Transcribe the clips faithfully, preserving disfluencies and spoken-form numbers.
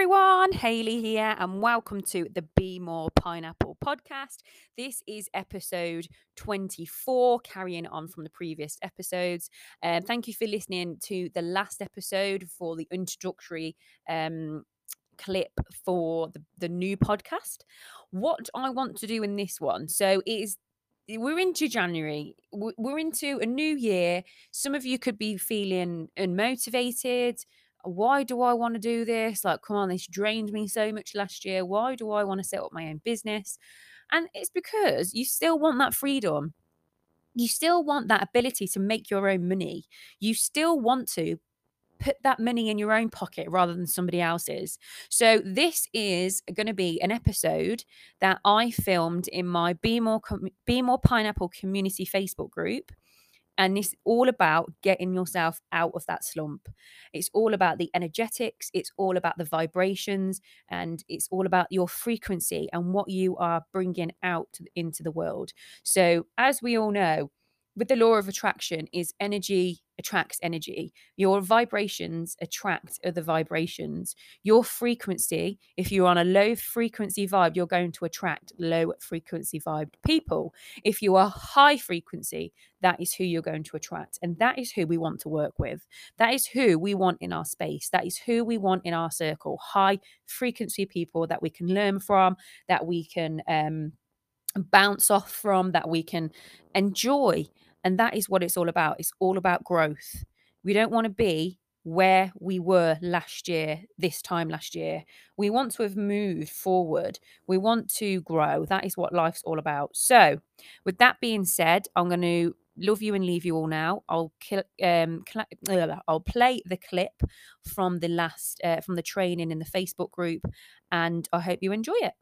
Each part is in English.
everyone, Hayley here, and welcome to the Be More Pineapple podcast. This is episode twenty-four, carrying on from the previous episodes. Um, thank you for listening to the last episode for the introductory um, clip for the, the new podcast. What I want to do in this one, so it is we're into January, we're into a new year. Some of you could be feeling unmotivated. Why do I want to do this? Like, come on, this drained me so much last year. Why do I want to set up my own business? And it's because you still want that freedom. You still want that ability to make your own money. You still want to put that money in your own pocket rather than somebody else's. So this is going to be an episode that I filmed in my Be More, Be More Pineapple community Facebook group. And it's all about getting yourself out of that slump. It's all about the energetics. It's all about the vibrations. And it's all about your frequency and what you are bringing out into the world. So as we all know, with the law of attraction is energy attracts energy. Your vibrations attract other vibrations. Your frequency, if you're on a low frequency vibe, you're going to attract low frequency vibe people. If you are high frequency, that is who you're going to attract. And that is who we want to work with. That is who we want in our space. That is who we want in our circle. High frequency people that we can learn from, that we can um, bounce off from, that we can enjoy. And that is what it's all about. It's all about growth. We don't want to be where we were last year, this time last year. We want to have moved forward. We want to grow. That is what life's all about. So with that being said, I'm going to love you and leave you all now. I'll um, I'll play the clip from the last, uh, from the training in the Facebook group, and I hope you enjoy it.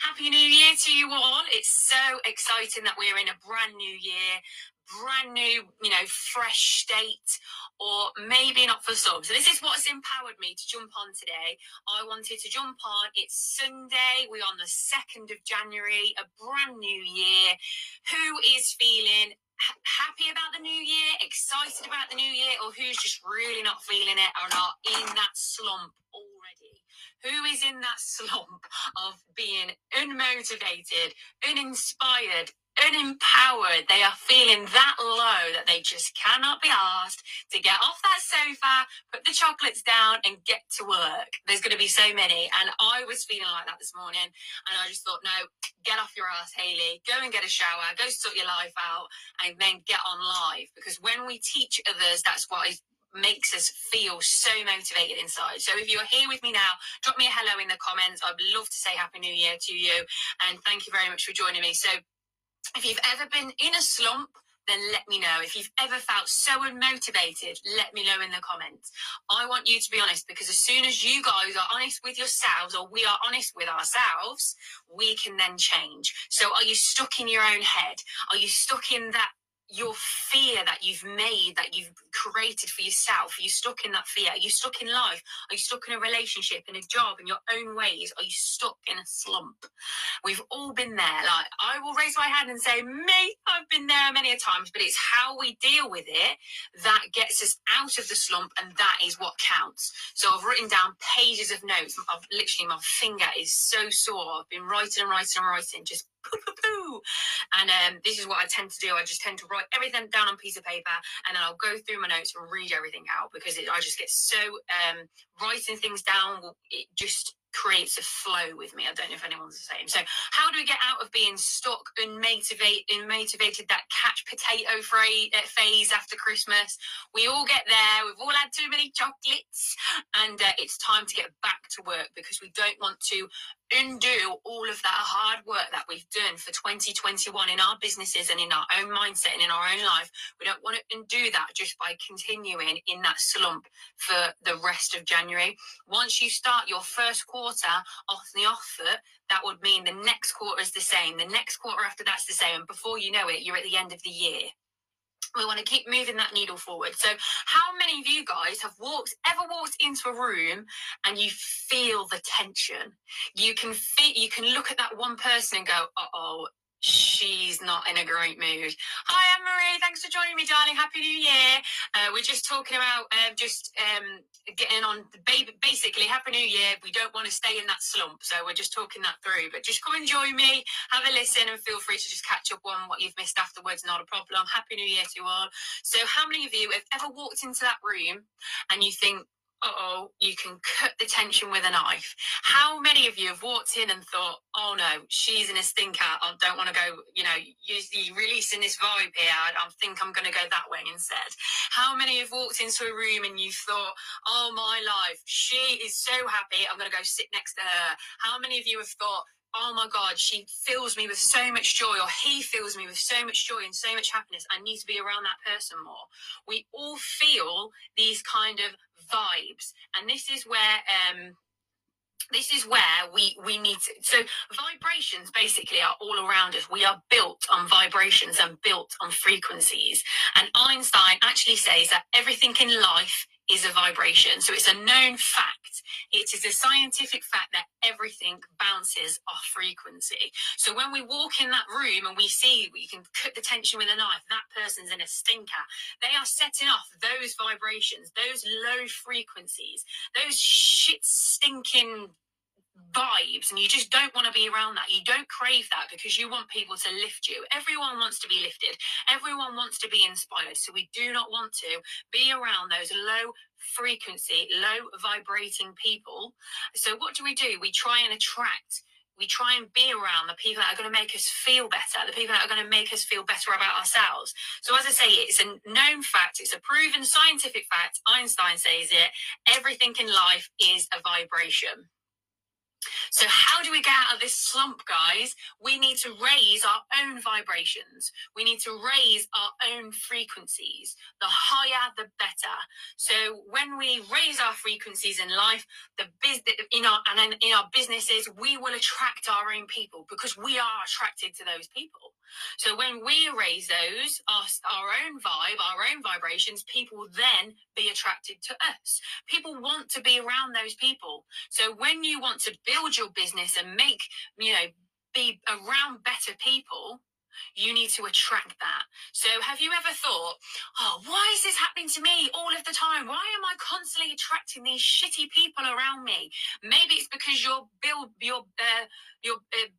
Happy New Year to you all. It's so exciting that we're in a brand new year. Brand new, you know, fresh state, or maybe not for some. So this is what's empowered me to jump on today. I wanted to jump on. It's Sunday. We're on the second of January, a brand new year. Who is feeling ha- happy about the new year, excited about the new year, or who's just really not feeling it or not in that slump already? Who is in that slump of being unmotivated, uninspired, unempowered? They are feeling that low that they just cannot be asked to get off that sofa, put the chocolates down and get to work. There's going to be so many. And I was feeling like that this morning. And I just thought, no, get off your ass, Hayley. Go and get a shower. Go sort your life out and then get on live. Because when we teach others, that's what is makes us feel so motivated inside. So if you're here with me now, drop me a hello in the comments. I'd love to say Happy New Year to you. And thank you very much for joining me. So if you've ever been in a slump, then let me know. If you've ever felt so unmotivated, let me know in the comments. I want you to be honest, because as soon as you guys are honest with yourselves, or we are honest with ourselves, we can then change. So are you stuck in your own head? Are you stuck in that your fear that you've made, that you've created for yourself? Are you stuck in that fear? Are you stuck in life? Are you stuck in a relationship, in a job, in your own ways? Are you stuck in a slump? We've all been there. Like, I will raise my hand and say, me, I've been there many a times, but it's how we deal with it that gets us out of the slump, and that is what counts. So I've written down pages of notes. I've literally, my finger is so sore. I've been writing and writing and writing, just and um, this is what I tend to do. I just tend to write everything down on a piece of paper, and then I'll go through my notes and read everything out, because it, I just get so um, writing things down, it just creates a flow with me. I don't know if anyone's the same. So how do we get out of being stuck and motivated, motivated that catch potato phase after Christmas? We all get there. We've all had too many chocolates, and uh, it's time to get back to work, because we don't want to undo all of that hard work that we've done for twenty twenty-one in our businesses and in our own mindset and in our own life. We don't want to undo that just by continuing in that slump for the rest of January. Once you start your first quarter off the off foot, that would mean the next quarter is the same, the next quarter after that's the same, and before you know it, you're at the end of the year. We want to keep moving that needle forward. So how many of you guys have walked, ever walked into a room and you feel the tension? You can feel, you can look at that one person and go, uh-oh, She's not in a great mood. Hi, Anne-Marie. Thanks for joining me, darling. Happy New Year. Uh, we're just talking about um, just um, getting on the baby. Basically, Happy New Year. We don't want to stay in that slump, so we're just talking that through. But just come and join me, have a listen, and feel free to just catch up on what you've missed afterwards. Not a problem. Happy New Year to you all. So how many of you have ever walked into that room and you think, uh-oh, you can cut the tension with a knife? How many of you have walked in and thought, oh no, she's in a stinker, I don't want to go, you know, you're releasing this vibe here, I think I'm going to go that way instead. How many have walked into a room and you thought, oh my life, she is so happy, I'm going to go sit next to her? How many of you have thought, oh my God, she fills me with so much joy, or he fills me with so much joy and so much happiness, I need to be around that person more? We all feel these kind of vibes, and this is where um this is where we we need to, so vibrations basically are all around us. We are built on vibrations and built on frequencies, and Einstein actually says that everything in life is a vibration. So it's a known fact. It is a scientific fact that everything bounces off frequency. So when we walk in that room and we see we can cut the tension with a knife, that person's in a stinker, they are setting off those vibrations, those low frequencies, those shit stinking vibes, and you just don't want to be around that. You don't crave that because you want people to lift you. Everyone wants to be lifted. Everyone wants to be inspired. So we do not want to be around those low frequency, low vibrating people. So what do we do? We try and attract. We try and be around the people that are going to make us feel better, the people that are going to make us feel better about ourselves. So as I say, it's a known fact. It's a proven scientific fact. Einstein says it. Everything in life is a vibration. So how do we get out of this slump, guys? We need to raise our own vibrations. We need to raise our own frequencies. The higher, the better. So when we raise our frequencies in life, the business in our and in our businesses, we will attract our own people because we are attracted to those people. So when we raise those, our, our own vibe, our own vibrations, people will then be attracted to us. People want to be around those people. So when you want to build your business and make, you know, be around better people, you need to attract that. So have you ever thought, oh, why is this happening to me all of the time? Why am I constantly attracting these shitty people around me? Maybe it's because you're build, you're, uh, you're, uh,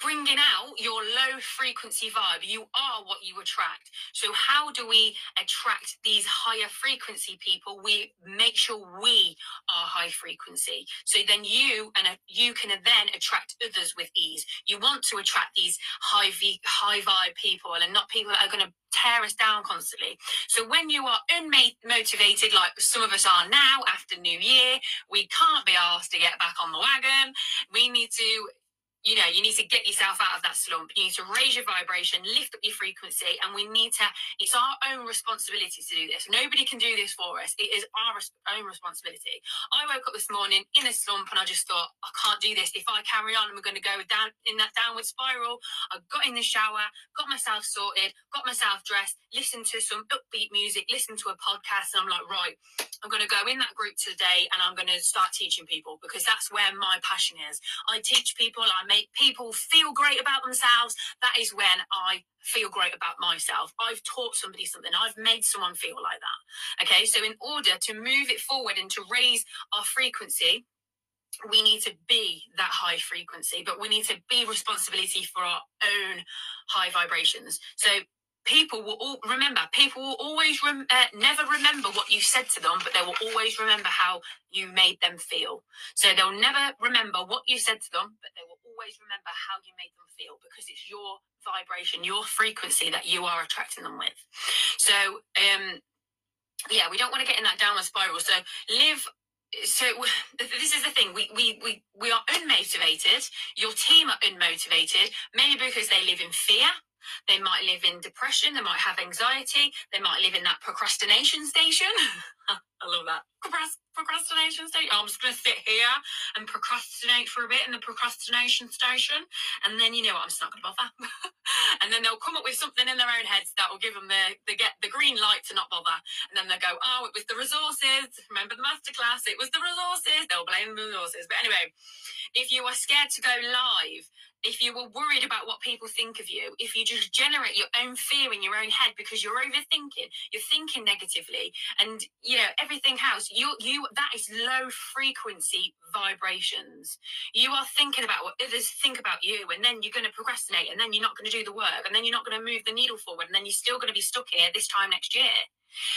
bringing out your low frequency vibe. You are what you attract. So how do we attract these higher frequency people? We make sure we are high frequency. So then you and you can then attract others with ease. You want to attract these high v, high vibe people and not people that are going to tear us down constantly. So when you are unmotivated, like some of us are now after New Year, we can't be asked to get back on the wagon. We need to You know, you need to get yourself out of that slump. You need to raise your vibration, lift up your frequency, and we need to, it's our own responsibility to do this. Nobody can do this for us. It is our own responsibility. I woke up this morning in a slump and I just thought, I can't do this. If I carry on, I'm going to go down in that downward spiral. I got in the shower, got myself sorted, got myself dressed, listened to some upbeat music, listened to a podcast, and I'm like, right, I'm going to go in that group today and I'm going to start teaching people because that's where my passion is. I teach people, I make people feel great about themselves. That is when I feel great about myself. I've taught somebody something. I've made someone feel like that. Okay, so in order to move it forward and to raise our frequency, we need to be that high frequency, but we need to be responsibility for our own high vibrations. So people will all remember, people will always rem, uh, never remember what you said to them, but they will always remember how you made them feel. So they'll never remember what you said to them, but they will always remember how you made them feel because it's your vibration, your frequency that you are attracting them with. So, um, yeah, we don't want to get in that downward spiral. So live. So this is the thing, we, we we we are unmotivated. Your team are unmotivated, mainly because they live in fear. They might live in depression, they might have anxiety, they might live in that procrastination station. I love that. Procrastination station. Oh, I'm just going to sit here and procrastinate for a bit in the procrastination station. And then, you know what, I'm just not going to bother. And then they'll come up with something in their own heads that will give them the, the get the green light to not bother. And then they'll go, oh, it was the resources. Remember the masterclass? It was the resources. They'll blame the resources. But anyway, if you are scared to go live, if you were worried about what people think of you, if you just generate your own fear in your own head because you're overthinking, you're thinking negatively, and you know everything else, you you that is low frequency vibrations. You are thinking about what others think about you, and then you're going to procrastinate, and then you're not going to do the work, and then you're not going to move the needle forward, and then you're still going to be stuck here this time next year.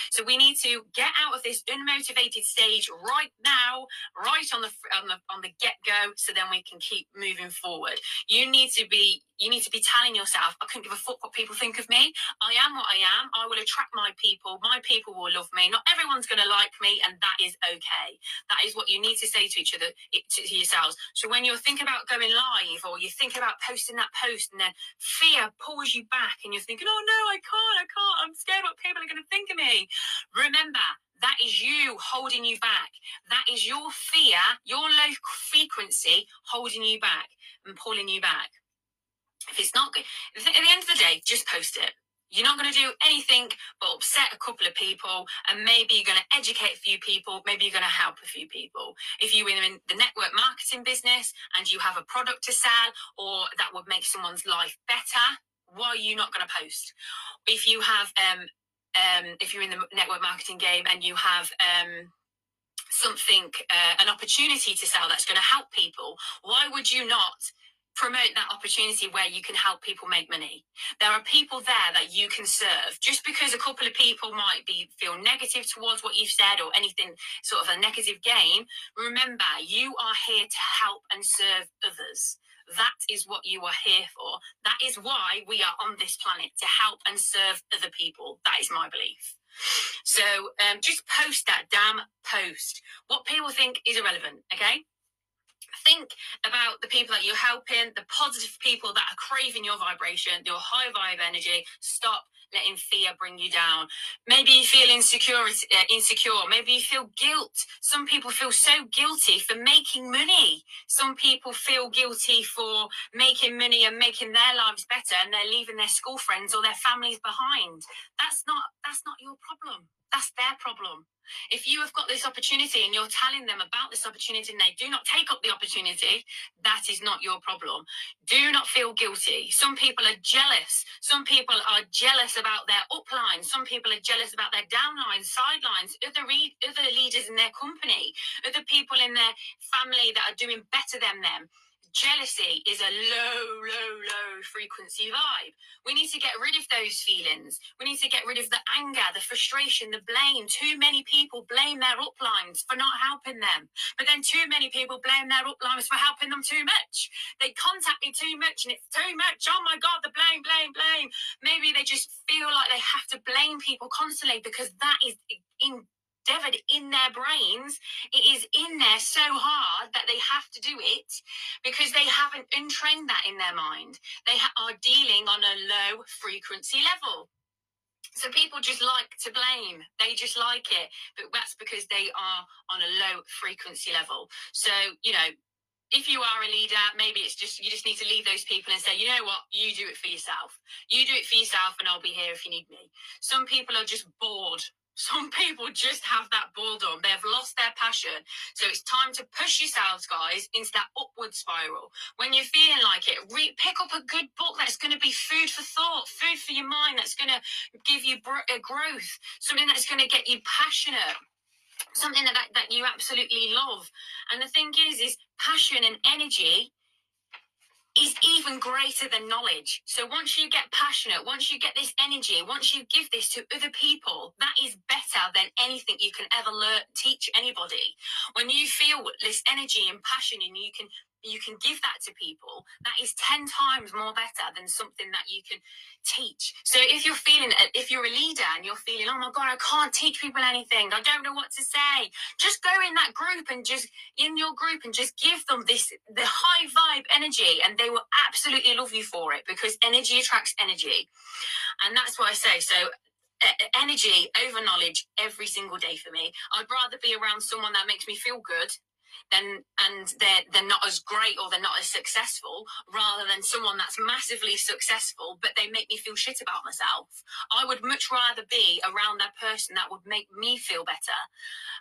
So we need to get out of this unmotivated stage right now, right on the on the on the get-go, so then we can keep moving forward. You need to be you need to be telling yourself, I couldn't give a fuck what people think of me. I am what I am. I will attract my people. My people will love me. Not everyone's going to like me, and that is okay. That is what you need to say to each other, to yourselves. So when you're thinking about going live, or you think about posting that post, and then fear pulls you back, and you're thinking, oh no, I can't, I can't. I'm scared what people are going to think of me. Remember, that is you holding you back. That is your fear, your low frequency holding you back and pulling you back. If it's not good, at the end of the day, just post it. You're not going to do anything but upset a couple of people, and maybe you're going to educate a few people, maybe you're going to help a few people. If you're in the network marketing business and you have a product to sell or that would make someone's life better, why are you not going to post? If you have... um. Um, if you're in the network marketing game and you have um, something, uh, an opportunity to sell that's going to help people, why would you not promote that opportunity where you can help people make money? There are people there that you can serve. Just because a couple of people might be feel negative towards what you've said or anything sort of a negative game, remember, you are here to help and serve others. That is what you are here for. That is why we are on this planet, to help and serve other people. That is my belief. So um, just post that damn post. What people think is irrelevant, okay? Think about the people that you're helping, the positive people that are craving your vibration, your high vibe energy. Stop letting fear bring you down. Maybe you feel insecure, uh, insecure. Maybe you feel guilt. Some people feel so guilty for making money. Some people feel guilty for making money and making their lives better, and they're leaving their school friends or their families behind. That's not, that's not your problem. That's their problem. If you have got this opportunity and you're telling them about this opportunity and they do not take up the opportunity, that is not your problem. Do not feel guilty. Some people are jealous. Some people are jealous about their upline. Some people are jealous about their downline, sidelines, other, re- other leaders in their company, other people in their family that are doing better than them. Jealousy is a low, low, low frequency vibe. We need to get rid of those feelings. We need to get rid of the anger, the frustration, the blame. Too many people blame their uplines for not helping them. But then too many people blame their uplines for helping them too much. They contact me too much and it's too much. Oh my God, the blame, blame, blame. Maybe they just feel like they have to blame people constantly because that is in. Endeavoured in their brains. It is in there so hard that they have to do it because they haven't untrained that in their mind. They ha- are dealing on a low frequency level. So people just like to blame. They just like it. But that's because they are on a low frequency level. So, you know, if you are a leader, maybe it's just, you just need to leave those people and say, you know what, you do it for yourself. You do it for yourself and I'll be here if you need me. Some people are just bored. Some people just have that boredom. They've lost their passion. So it's time to push yourselves, guys, into that upward spiral. When you're feeling like it, re- pick up a good book that's going to be food for thought, food for your mind, that's going to give you br- uh, growth, something that's going to get you passionate, something that, that you absolutely love. And the thing is, is passion and energy is even greater than knowledge. So once you get passionate, once you get this energy, once you give this to other people, that is better than anything you can ever learn, teach anybody. When you feel this energy and passion and you can you can give that to people, that is ten times more better than something that you can teach. So if you're feeling, if you're a leader and you're feeling, oh my God, I can't teach people anything, I don't know what to say, just go in that group and just in your group and just give them this, the high vibe energy, and they will absolutely love you for it, because energy attracts energy. And that's what I say. So energy over knowledge every single day for me. I'd rather be around someone that makes me feel good then and they're they're not as great or they're not as successful, rather than someone that's massively successful but they make me feel shit about myself. I would much rather be around that person that would make me feel better.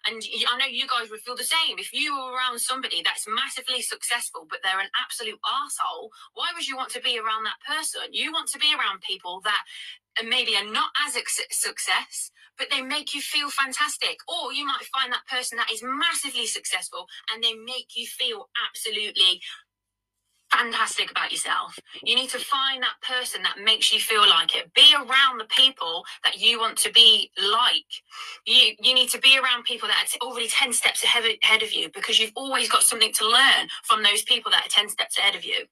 And I know you guys would feel the same. If you were around somebody that's massively successful but they're an absolute arsehole, why would you want to be around that person? You want to be around people that maybe are not as a success, but they make you feel fantastic. Or you might find that person that is massively successful and they make you feel absolutely fantastic about yourself. You need to find that person that makes you feel like it. Be around the people that you want to be like. You you need to be around people that are already ten steps ahead of you, because you've always got something to learn from those people that are ten steps ahead of you.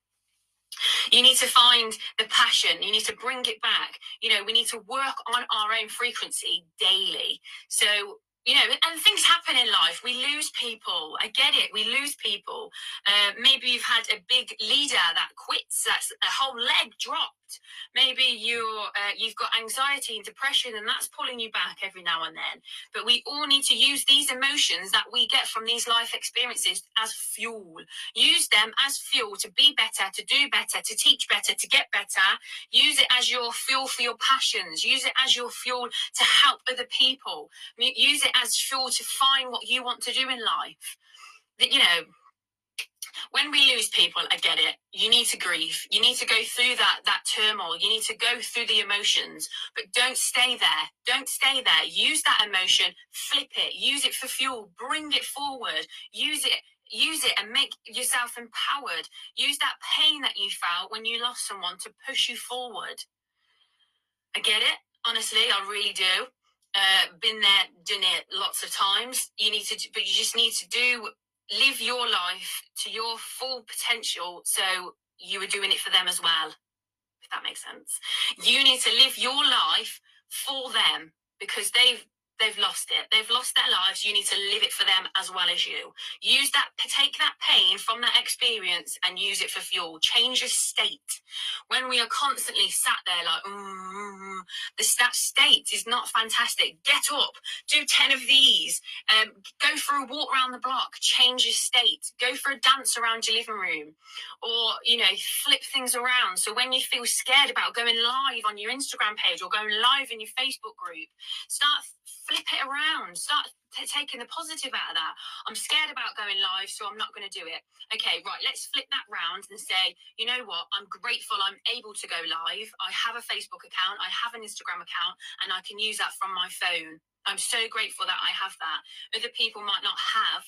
You need to find the passion. You need to bring it back. You know, we need to work on our own frequency daily. So, you know, and things happen in life. We lose people. I get it. We lose people. Uh, maybe you've had a big leader that quits. That's a whole leg dropped. Maybe you're, uh, you've got anxiety and depression, and that's pulling you back every now and then. But we all need to use these emotions that we get from these life experiences as fuel. Use them as fuel to be better, to do better, to teach better, to get better. Use it as your fuel for your passions. Use it as your fuel to help other people. Use it as fuel to find what you want to do in life. That, you know, when we lose people, I get it. You need to grieve. You need to go through that that turmoil. You need to go through the emotions, but don't stay there. Don't stay there. Use that emotion, flip it, use it for fuel, bring it forward, use it. Use it and make yourself empowered. Use that pain that you felt when you lost someone to push you forward. I get it. Honestly, I really do. Uh, been there, done it lots of times. You need to, but you just need to do, live your life to your full potential, so you were doing it for them as well, if that makes sense. You need to live your life for them, because they've They've lost it. They've lost their lives. You need to live it for them as well as you. Use that, take that pain from that experience and use it for fuel. Change your state. When we are constantly sat there like, mm, this, that state is not fantastic. Get up, do ten of these. Um, go for a walk around the block. Change your state. Go for a dance around your living room, or, you know, flip things around. So when you feel scared about going live on your Instagram page or going live in your Facebook group, start flip it around. Start t- taking the positive out of that. I'm scared about going live, so I'm not going to do it. Okay, right, let's flip that round and say, you know what? I'm grateful I'm able to go live. I have a Facebook account. I have an Instagram account, and I can use that from my phone. I'm so grateful that I have that. Other people might not have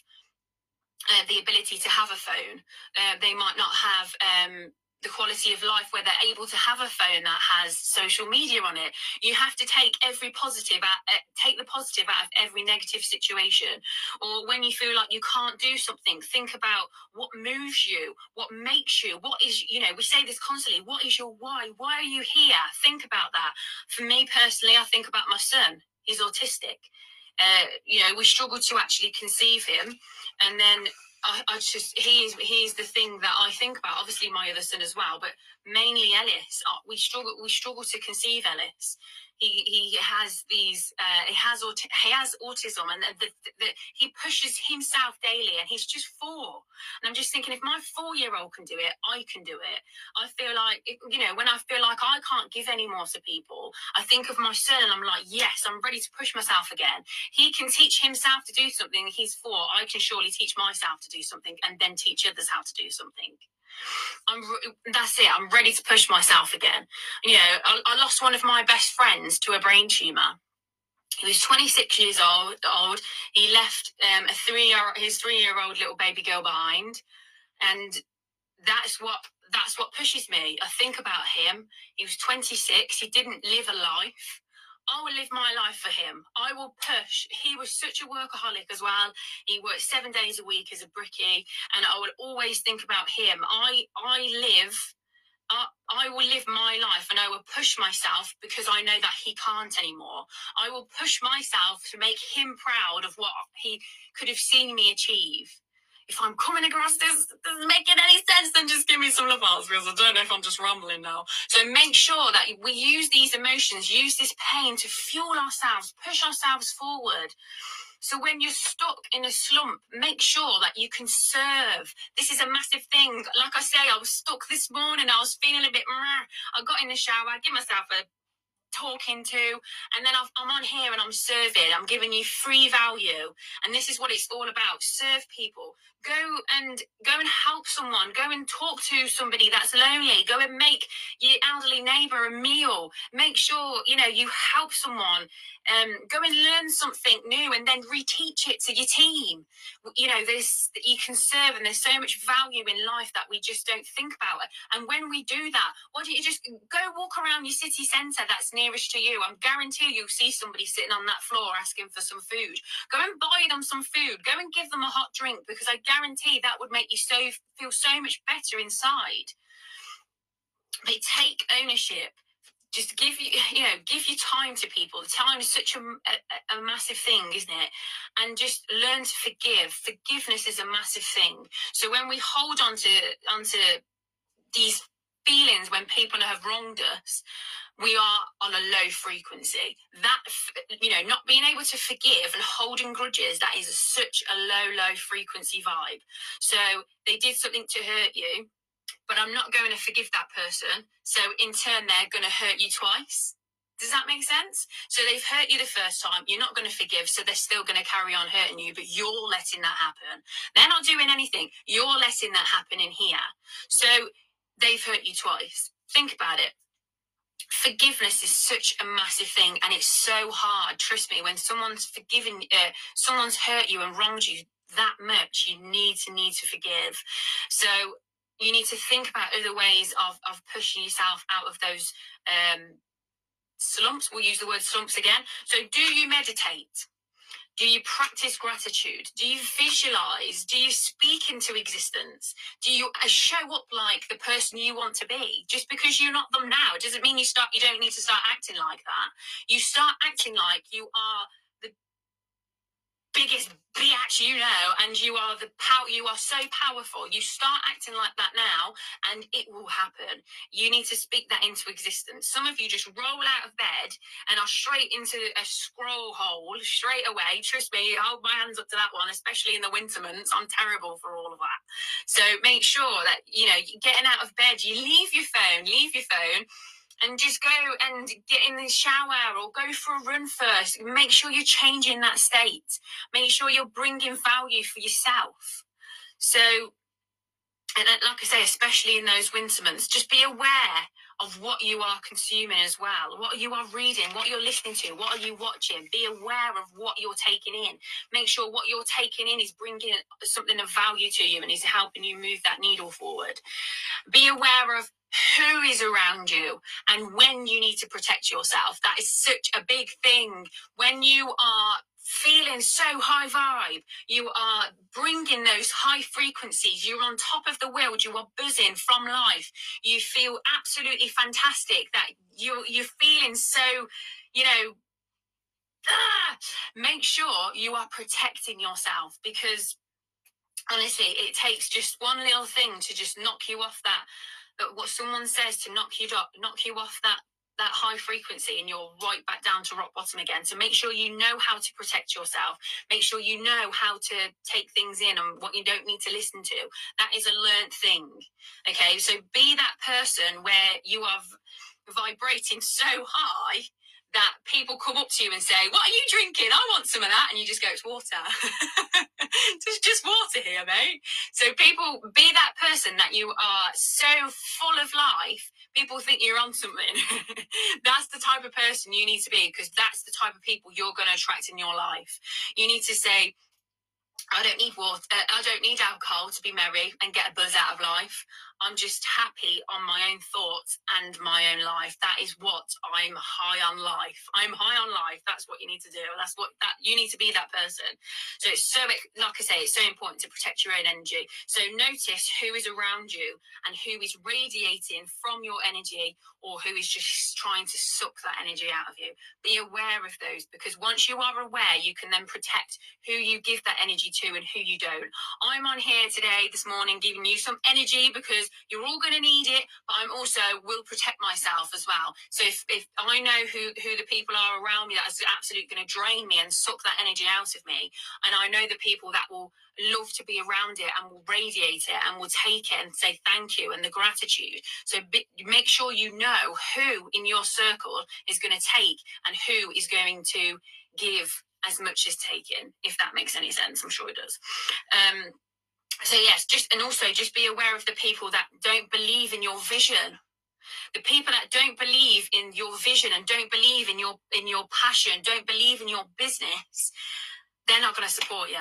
uh, the ability to have a phone. Uh, they might not have... Um, the quality of life where they're able to have a phone that has social media on it. You have to take every positive out, uh, take the positive out of every negative situation. Or when you feel like you can't do something, think about what moves you, what makes you, what is, you know, we say this constantly, what is your why? Why are you here? Think about that. For me personally, I think about my son. He's autistic. Uh, you know, we struggle to actually conceive him. And then I, I just, he is, he is the thing that I think about, obviously my other son as well, but mainly Ellis. We struggle, we struggle to conceive Ellis. He, he has these, uh, he has, aut- he has autism, and the, the, the, he pushes himself daily, and he's just four. And I'm just thinking, if my four-year-old can do it, I can do it. I feel like, it, you know, when I feel like I can't give any more to people, I think of my son and I'm like, yes, I'm ready to push myself again. He can teach himself to do something. He's four. I can surely teach myself to do something and then teach others how to do something. I'm re- that's it. I'm ready to push myself again. You know, I, I lost one of my best friends to a brain tumor. He was twenty-six years old. old. He left um, a three his three-year-old little baby girl behind, and that's what that's what pushes me. I think about him. He was twenty-six. He didn't live a life. I will live my life for him. I will push. He was such a workaholic as well. He worked seven days a week as a brickie, and I will always think about him. I I live, I, I will live my life, and I will push myself because I know that he can't anymore. I will push myself to make him proud of what he could have seen me achieve. If I'm coming across this, doesn't make it any sense, then just give me some love hearts, because I don't know if I'm just rambling now. So make sure that we use these emotions, use this pain to fuel ourselves, push ourselves forward. So when you're stuck in a slump, make sure that you can serve. This is a massive thing. Like I say, I was stuck this morning. I was feeling a bit, I got in the shower, I give myself a talking to, and then I've, I'm on here and I'm serving. I'm giving you free value, and this is what it's all about. Serve people. Go and go and help someone. Go and talk to somebody that's lonely. Go and make your elderly neighbour a meal. Make sure you know you help someone. Um, go and learn something new, and then reteach it to your team. You know, there's you can serve, and there's so much value in life that we just don't think about it. And when we do that, why don't you just go walk around your city centre that's nearest to you? I'm guarantee you'll see somebody sitting on that floor asking for some food. Go and buy them some food. Go and give them a hot drink, because I guarantee that would make you so feel so much better inside. They take ownership. Just give you, you know, give your time to people. Time is such a, a, a massive thing, isn't it? And just learn to forgive. Forgiveness is a massive thing. So when we hold on to onto these feelings when people have wronged us, we are on a low frequency. That, you know, not being able to forgive and holding grudges, that is such a low, low frequency vibe. So they did something to hurt you, but I'm not going to forgive that person. So in turn, they're going to hurt you twice. Does that make sense? So they've hurt you the first time. You're not going to forgive, so they're still going to carry on hurting you, but you're letting that happen. They're not doing anything. You're letting that happen in here. So they've hurt you twice. Think about it. Forgiveness is such a massive thing, and it's so hard. Trust me, when someone's forgiven, uh, someone's hurt you and wronged you that much, you need to need to forgive. So you need to think about other ways of, of pushing yourself out of those um, slumps. We'll use the word slumps again. So do you meditate? Do you practice gratitude? Do you visualize? Do you speak into existence? Do you show up like the person you want to be? Just because you're not them now, it doesn't mean you start. You don't need to start acting like that. You start acting like you are the biggest biatch you know, and you are the pow. You are so powerful. You start acting like that now, and it will happen. You need to speak that into existence. Some of you just roll out of bed and are straight into a scroll hole straight away. Trust me, hold my hands up to that one, especially in the winter months. I'm terrible for all of that. So make sure that you know you're getting out of bed. You leave your phone. Leave your phone. And just go and get in the shower or go for a run first. Make sure you're changing that state. Make sure you're bringing value for yourself. So, and like I say, especially in those winter months, just be aware of what you are consuming as well. What you are reading, what you're listening to, what are you watching? Be aware of what you're taking in. Make sure what you're taking in is bringing something of value to you and is helping you move that needle forward. Be aware of who is around you and when you need to protect yourself. That is such a big thing. When you are feeling so high vibe, you are bringing those high frequencies. You're on top of the world. You are buzzing from life. You feel absolutely fantastic. That you you're feeling so, you know. Ah! Make sure you are protecting yourself, because honestly, it takes just one little thing to just knock you off that. But what someone says to knock you up, knock you off that, that high frequency, and you're right back down to rock bottom again. So make sure you know how to protect yourself. Make sure you know how to take things in and what you don't need to listen to. That is a learnt thing. Okay, so be that person where you are vibrating so high that people come up to you and say, what are you drinking? I want some of that. And you just go, it's water. There's just water here, mate. So people, be that person that you are so full of life, people think you're on something. That's the type of person you need to be, because that's the type of people you're going to attract in your life. You need to say, I don't need water. I don't need alcohol to be merry and get a buzz out of life. I'm just happy on my own thoughts and my own life. That is what I'm high on life. I'm high on life. That's what you need to do. That's what that you need to be that person. So it's so, like I say, it's so important to protect your own energy. So notice who is around you and who is radiating from your energy, or who is just trying to suck that energy out of you. Be aware of those, because once you are aware, you can then protect who you give that energy to to and who you don't. I'm on here today, this morning, giving you some energy because you're all going to need it, but I'm also will protect myself as well. So if, if I know who, who the people are around me, that's absolutely going to drain me and suck that energy out of me. And I know the people that will love to be around it and will radiate it and will take it and say thank you and the gratitude. So be, make sure you know who in your circle is going to take and who is going to give as much as taken, if that makes any sense. I'm sure it does. Um, so yes, just and also just be aware of the people that don't believe in your vision. The people that don't believe in your vision and don't believe in your in your passion, don't believe in your business, they're not going to support you.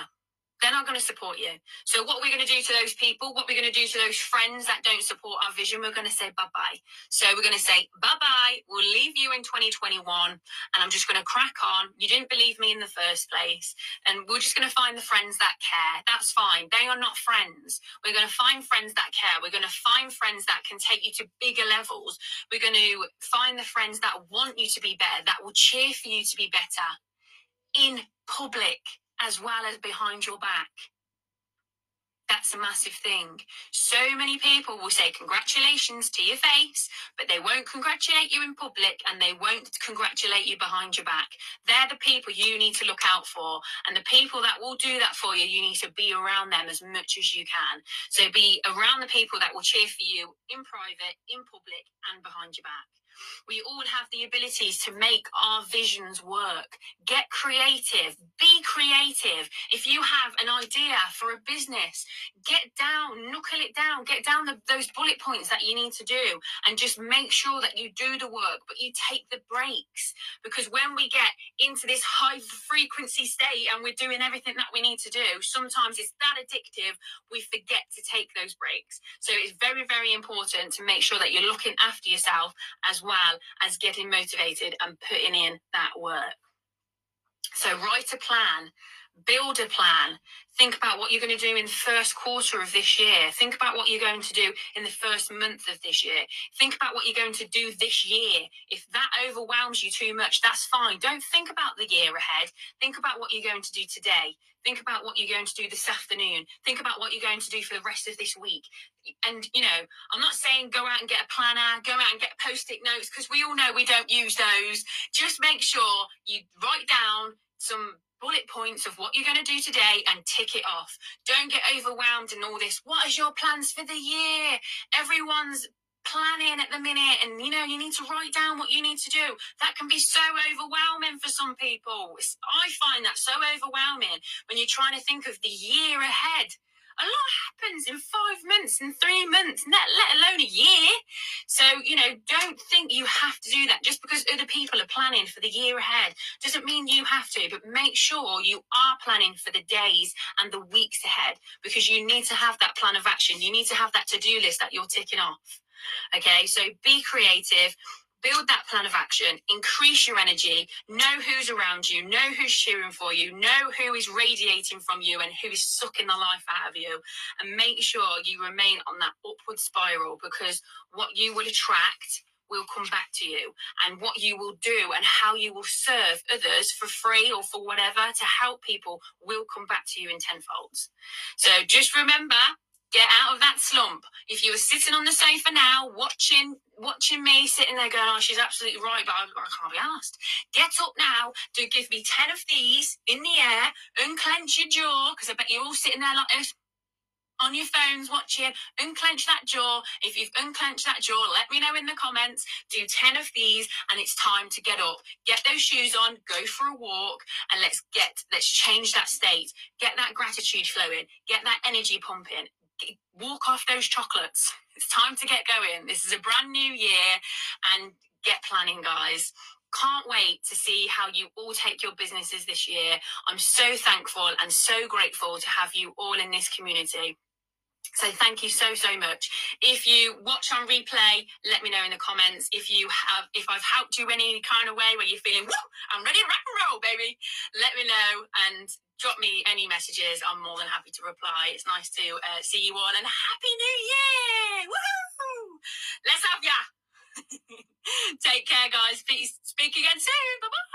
They're not going to support you. So what we're going to do to those people, what we're going to do to those friends that don't support our vision, we're going to say bye-bye. So we're going to say bye-bye. We'll leave you in twenty twenty-one and I'm just going to crack on. You didn't believe me in the first place. And we're just going to find the friends that care. That's fine. They are not friends. We're going to find friends that care. We're going to find friends that can take you to bigger levels. We're going to find the friends that want you to be better, that will cheer for you to be better in public, as well as behind your back. That's a massive thing. So many people will say congratulations to your face, but they won't congratulate you in public and they won't congratulate you behind your back. They're the people you need to look out for, and the people that will do that for you, you need to be around them as much as you can. So be around the people that will cheer for you in private, in public, and behind your back. We all have the abilities to make our visions work. Get creative. Be creative. If you have an idea for a business, get down, knuckle it down, get down the, those bullet points that you need to do and just make sure that you do the work, but you take the breaks. Because when we get into this high frequency state and we're doing everything that we need to do, sometimes it's that addictive, we forget to take those breaks. So it's very, very important to make sure that you're looking after yourself as well. well as getting motivated and putting in that work. So write a plan, build a plan, think about what you're going to do in the first quarter of this year, think about what you're going to do in the first month of this year, think about what you're going to do this year. If that overwhelms you too much, that's fine. Don't think about the year ahead. Think about what you're going to do today. Think about what you're going to do this afternoon. Think about what you're going to do for the rest of this week. And, you know, I'm not saying go out and get a planner, go out and get post-it notes, because we all know we don't use those. Just make sure you write down some bullet points of what you're going to do today and tick it off. Don't get overwhelmed in all this. What is your plans for the year? Everyone's planning at the minute, and you know you need to write down what you need to do. That can be so overwhelming for some people. I find that so overwhelming when you're trying to think of the year ahead. A lot happens in five months and three months, let alone a year. So, you know, don't think you have to do that. Just because other people are planning for the year ahead doesn't mean you have to, but make sure you are planning for the days and the weeks ahead, because you need to have that plan of action. You need to have that to-do list that you're ticking off. Okay, so be creative. Build that plan of action, increase your energy, know who's around you, know who's cheering for you, know who is radiating from you and who is sucking the life out of you, and make sure you remain on that upward spiral, because what you will attract will come back to you, and what you will do and how you will serve others for free or for whatever to help people will come back to you in tenfolds. So just remember, get out of that slump. If you were sitting on the sofa now, watching watching me, sitting there going, oh, she's absolutely right, but I, I can't be arsed. Get up now, do give me ten of these in the air, unclench your jaw, because I bet you're all sitting there like this, on your phones watching, unclench that jaw. If you've unclenched that jaw, let me know in the comments. Do ten of these, and it's time to get up. Get those shoes on, go for a walk, and let's get, let's change that state. Get that gratitude flowing, get that energy pumping. Walk off those chocolates. It's time to get going. This is a brand new year, and get planning, guys. Can't wait to see how you all take your businesses this year. I'm so thankful and so grateful to have you all in this community. So thank you so, so much. If you watch on replay, let me know in the comments if you have, if I've helped you in any kind of way where you're feeling, woo, I'm ready to rock and roll, baby. Let me know and drop me any messages. I'm more than happy to reply. It's nice to uh, see you all, and happy new year. Woohoo! Let's have ya. Take care, guys. Peace. Speak again soon. Bye-bye.